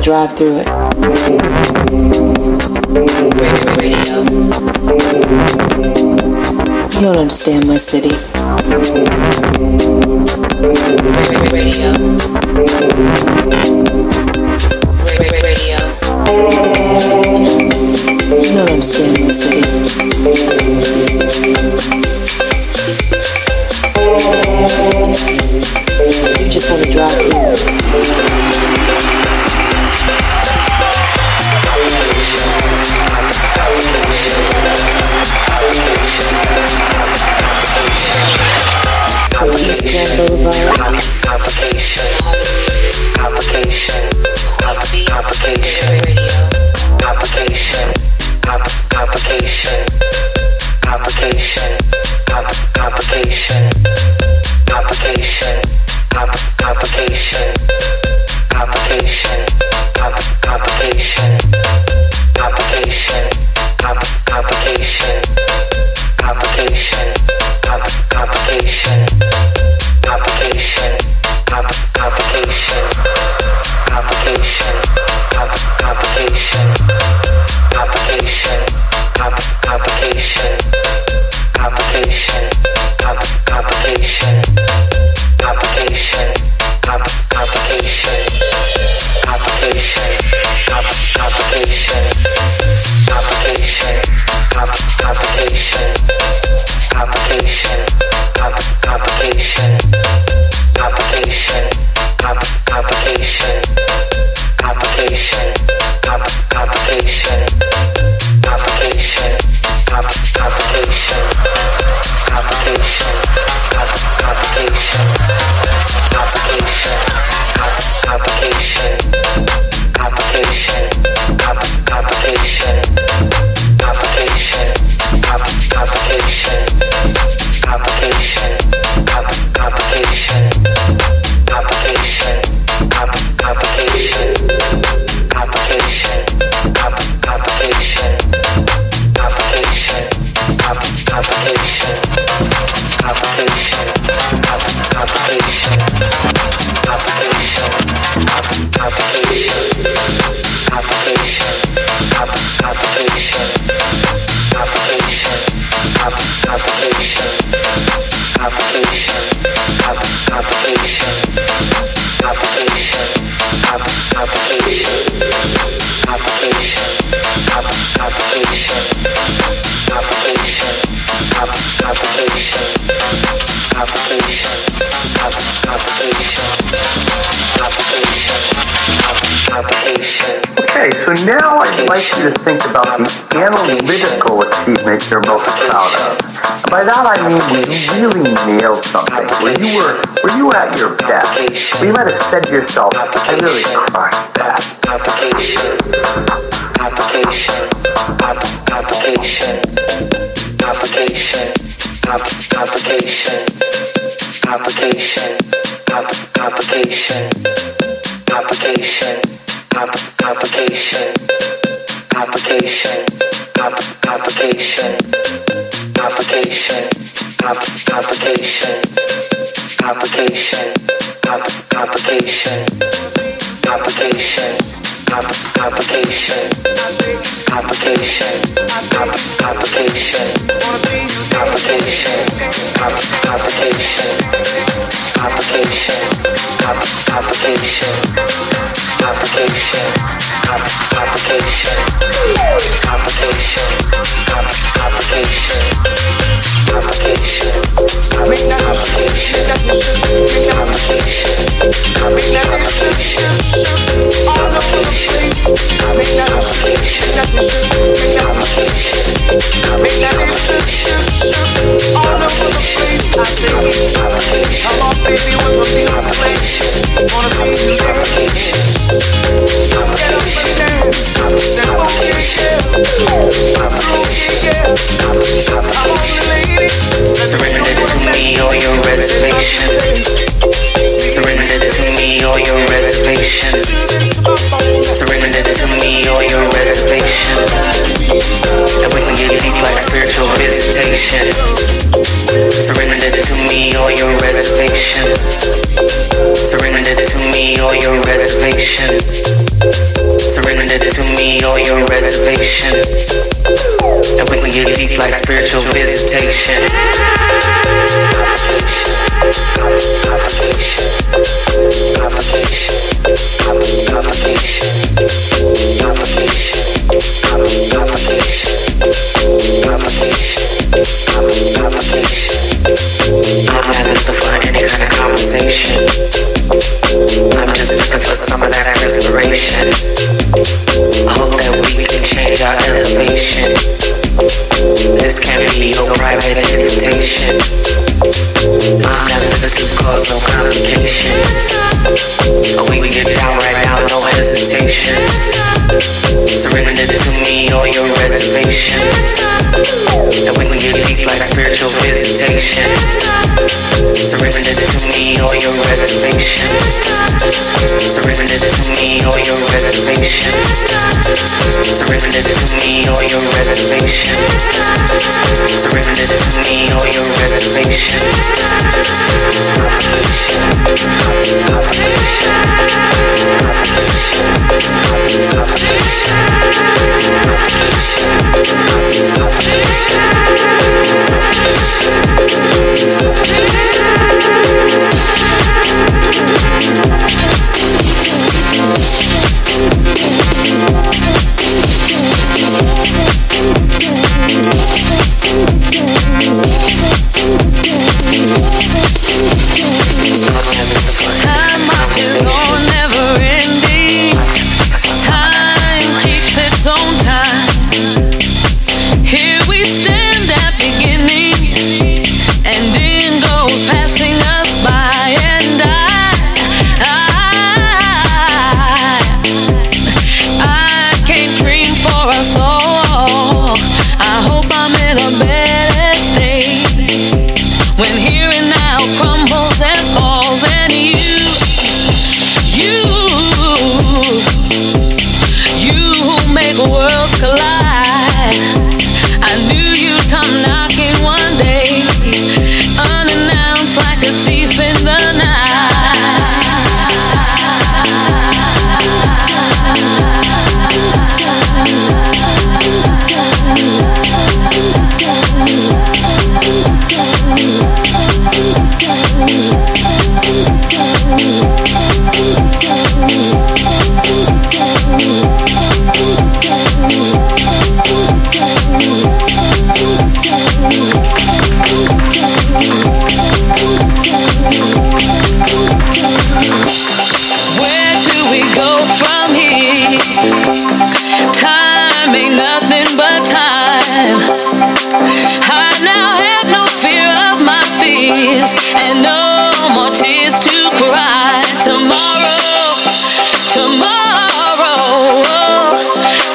Drive through it. Radio. You don't understand my city. Radio. Radio. You don't understand my city. You just want to drive through it. Complication. Okay, so now I'd like you to think about the analytical achievement you're most proud of. By that I mean when you really nailed something, where you were at your best, where you might have said to yourself, I really crushed that.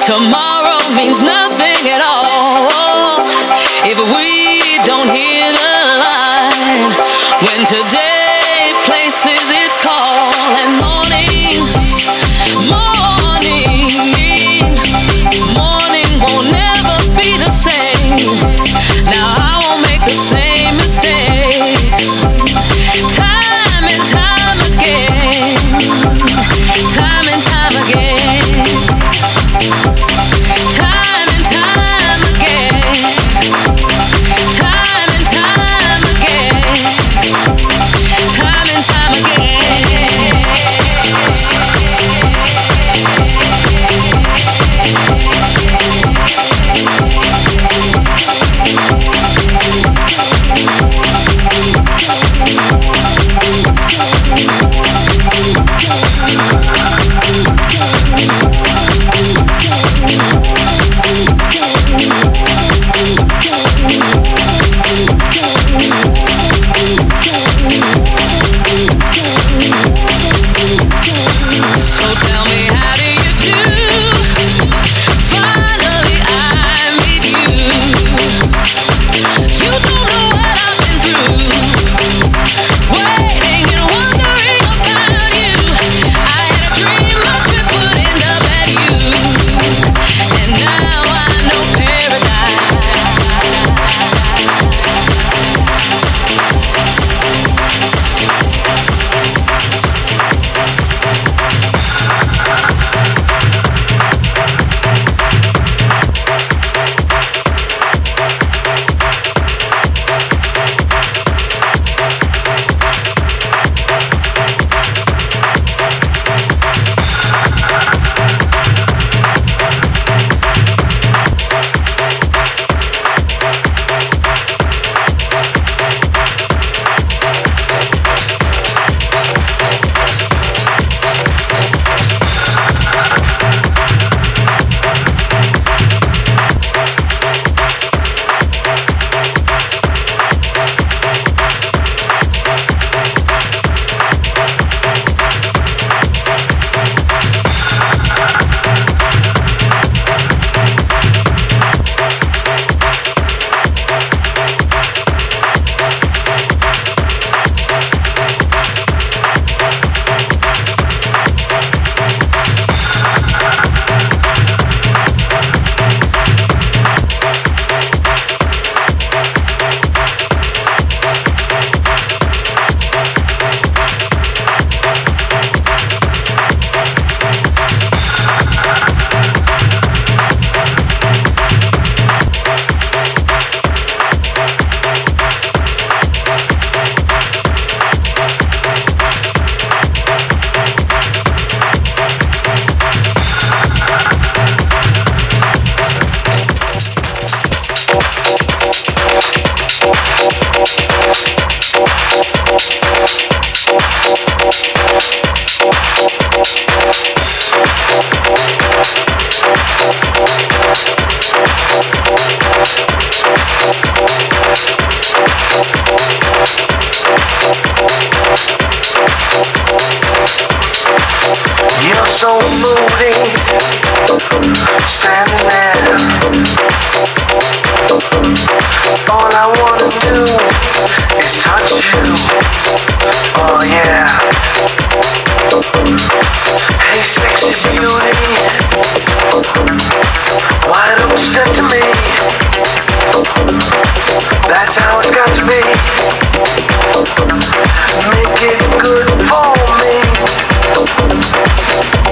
tomorrow means nothing at all if we don't hear the line when today places its call. And morning won't never be the same. Now I won't make the same mistakes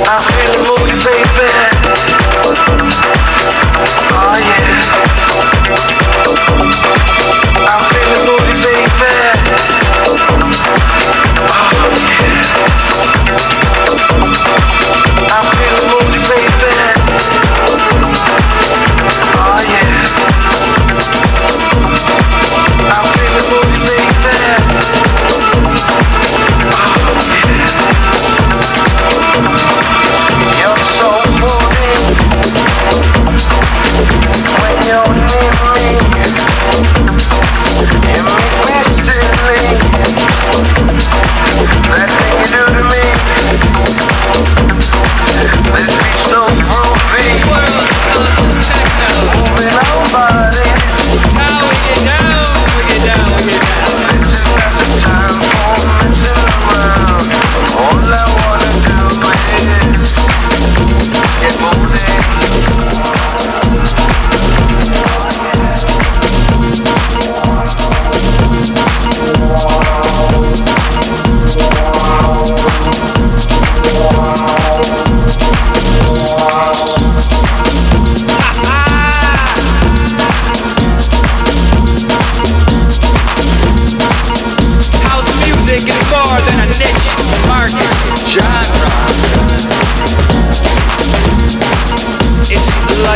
I feel the mood.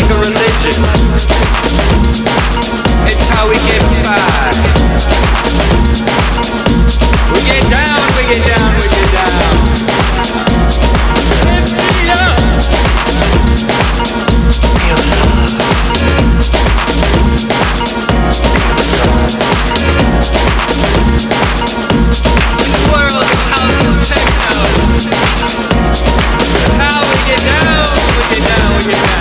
like a religion. It's how we get by. We get down, we get down, we get down. Lift me up. Feel love. Feel the soul. In the world of house and techno, it's how we get down, we get down, we get down.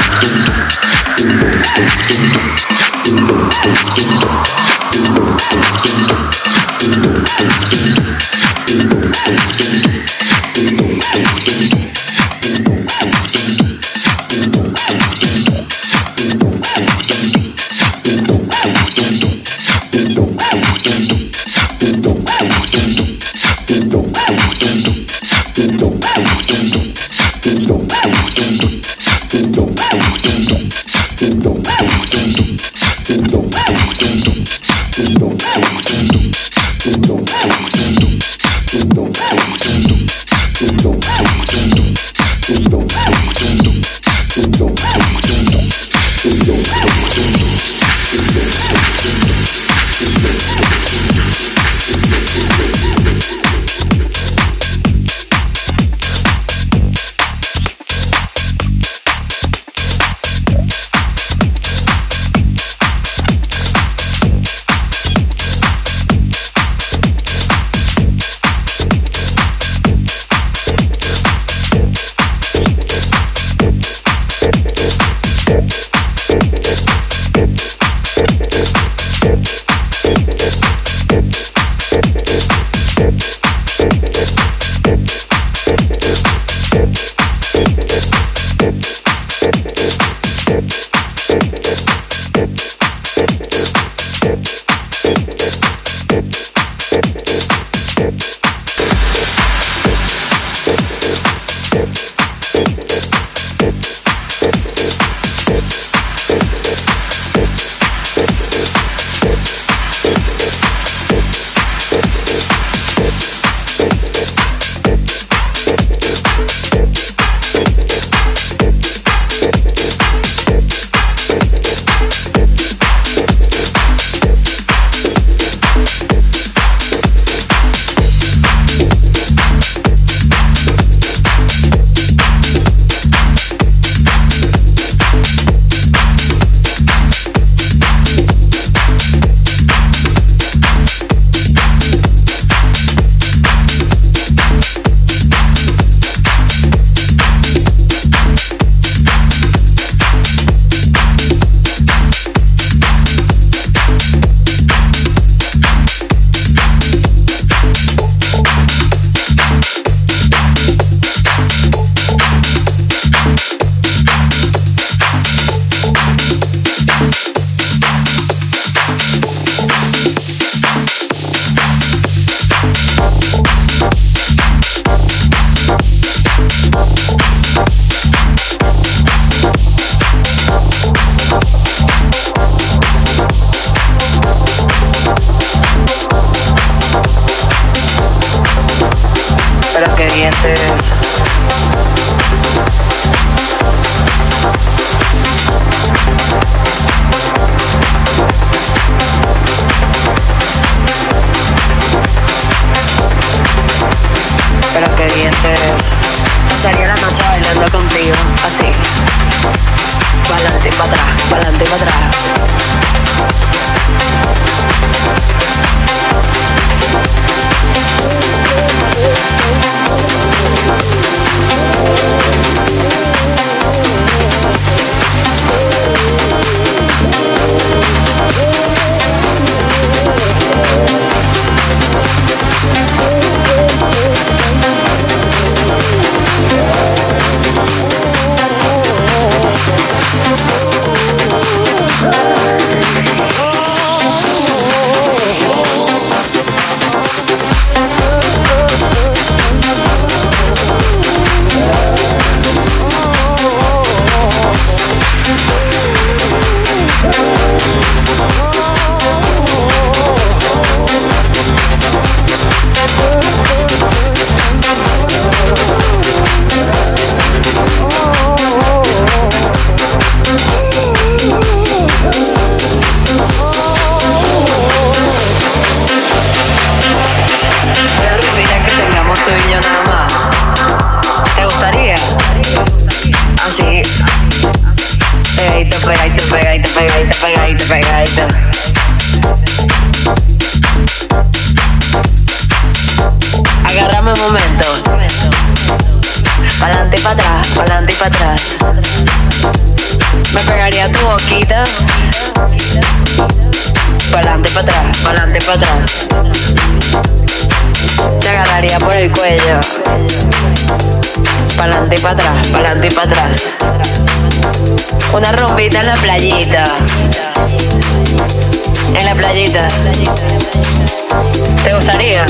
Pa'lante y pa' atrás, vida. Pa'lante, pa' atrás, pa'lante, pa' atrás. Te agarraría por el cuello. Pa'lante, pa' atrás, pa'lante, pa' atrás. Una rumbita en la playita. En la playita. ¿Te gustaría?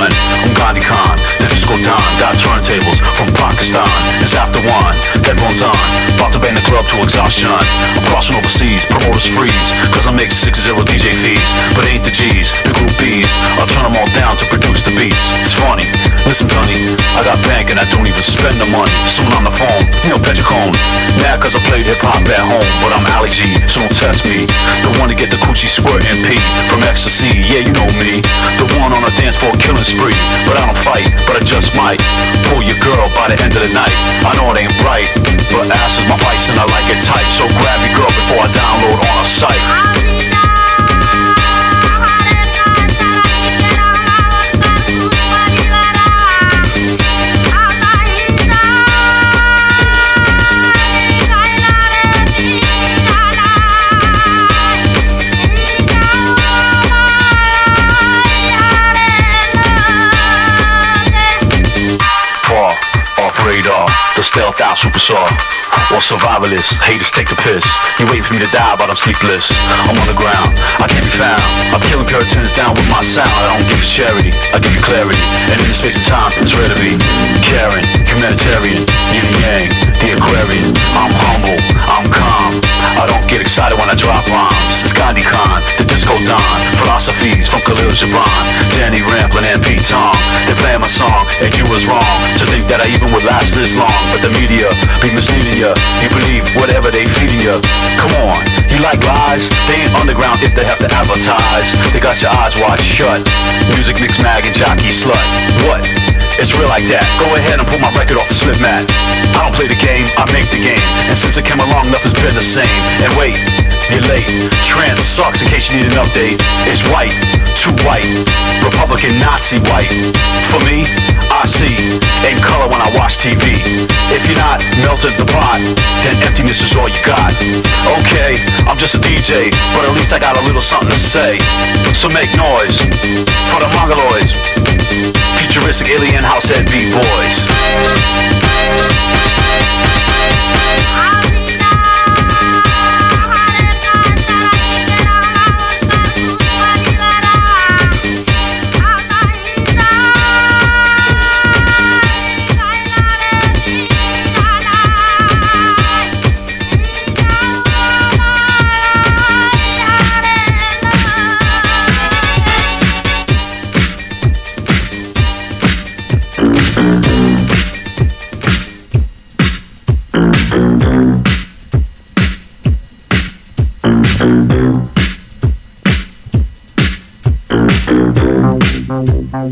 I'm Gandhi Khan, the disco don, got turntables from Pakistan. It's after one, that runs on, about to bang the club to exhaustion. I'm crossing overseas, promoters freeze, cause I make 6-0 DJ fees. But it ain't the G's, the groupies, I'll turn them all down to produce the beats. It's funny, listen Dunny, I got bank and I don't even spend the money. Someone on the phone, Neil Pedricone, mad cause I played hip-hop at home. But I'm Ali G, so don't test me, the one to get the coochie squirt and pee. From ecstasy, yeah you know me, the one on the dance floor killing spree. But I don't fight, but I just might pull your girl by the end of the night. I know it ain't right, but ass is my vice and I like it tight. So grab your girl before I download on her site. The stealth out super soft, or survivalist, haters take the piss. You wait for me to die but I'm sleepless. I'm on the ground, I can't be found. I'm killing puritans down with my sound. I don't give you charity, I give you clarity. And in the space of time, it's rare to be caring, humanitarian, yin and yang, the aquarian. I'm humble, I'm calm, I don't get excited when I drop rhymes. It's Gandhi Khan, the disco don. Philosophies from Khalil Gibran, Danny Rampling and Pete Tong. They playing my song, and you was wrong to think that I even would last this long. But the media be misleading ya, you believe whatever they feeding ya. Come on, you like lies? They ain't underground if they have to advertise. They got your eyes wide shut, music mix mag and jockey slut. What? It's real like that. Go ahead and pull my record off the slip mat. I don't play the game, I make the game. And since I came along, nothing's been the same. And wait, you're late. Trans sucks in case you need an update. It's white, too white, Republican Nazi white. For me, I see in color when I watch TV. If you're not melted the pot, then emptiness is all you got. Okay, I'm just a DJ, but at least I got a little something to say. So make noise for the mongoloids, futuristic alien house head beat boys. And I'm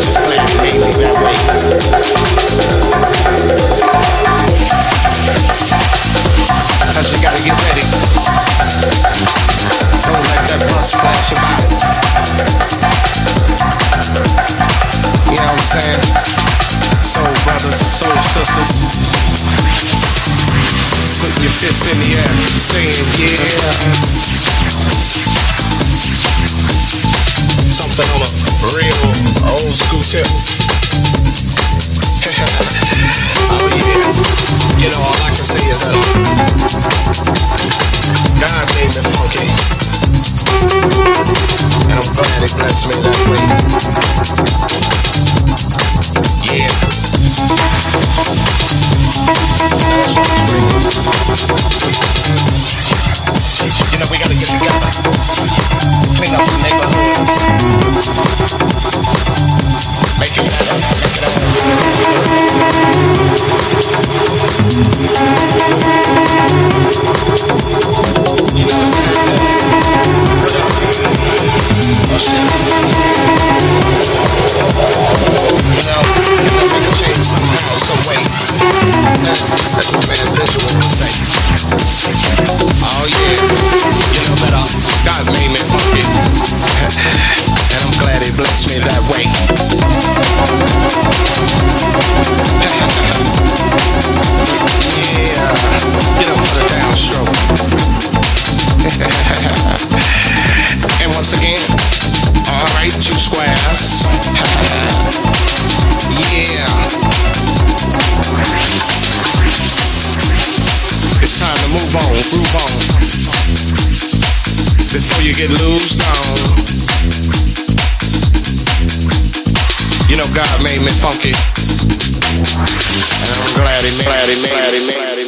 just glad you made me that way. saying? Soul brothers and soul sisters, put your fists in the air, saying yeah. Something on a real old school tip. Oh yeah. You know, all I can say is that God made me funky, and I'm glad he blessed me that way. Yeah. You know, we gotta get together, clean up the neighborhoods, make it better, make it up. You know, it's that's my man visual to say. Oh yeah, you know that God made me funky, and I'm glad he blessed me that way. Yeah, you know, for the downstroke. And once again, alright, two squares. Move on before you get loosed on. You know God made me funky, and I'm glad he made me.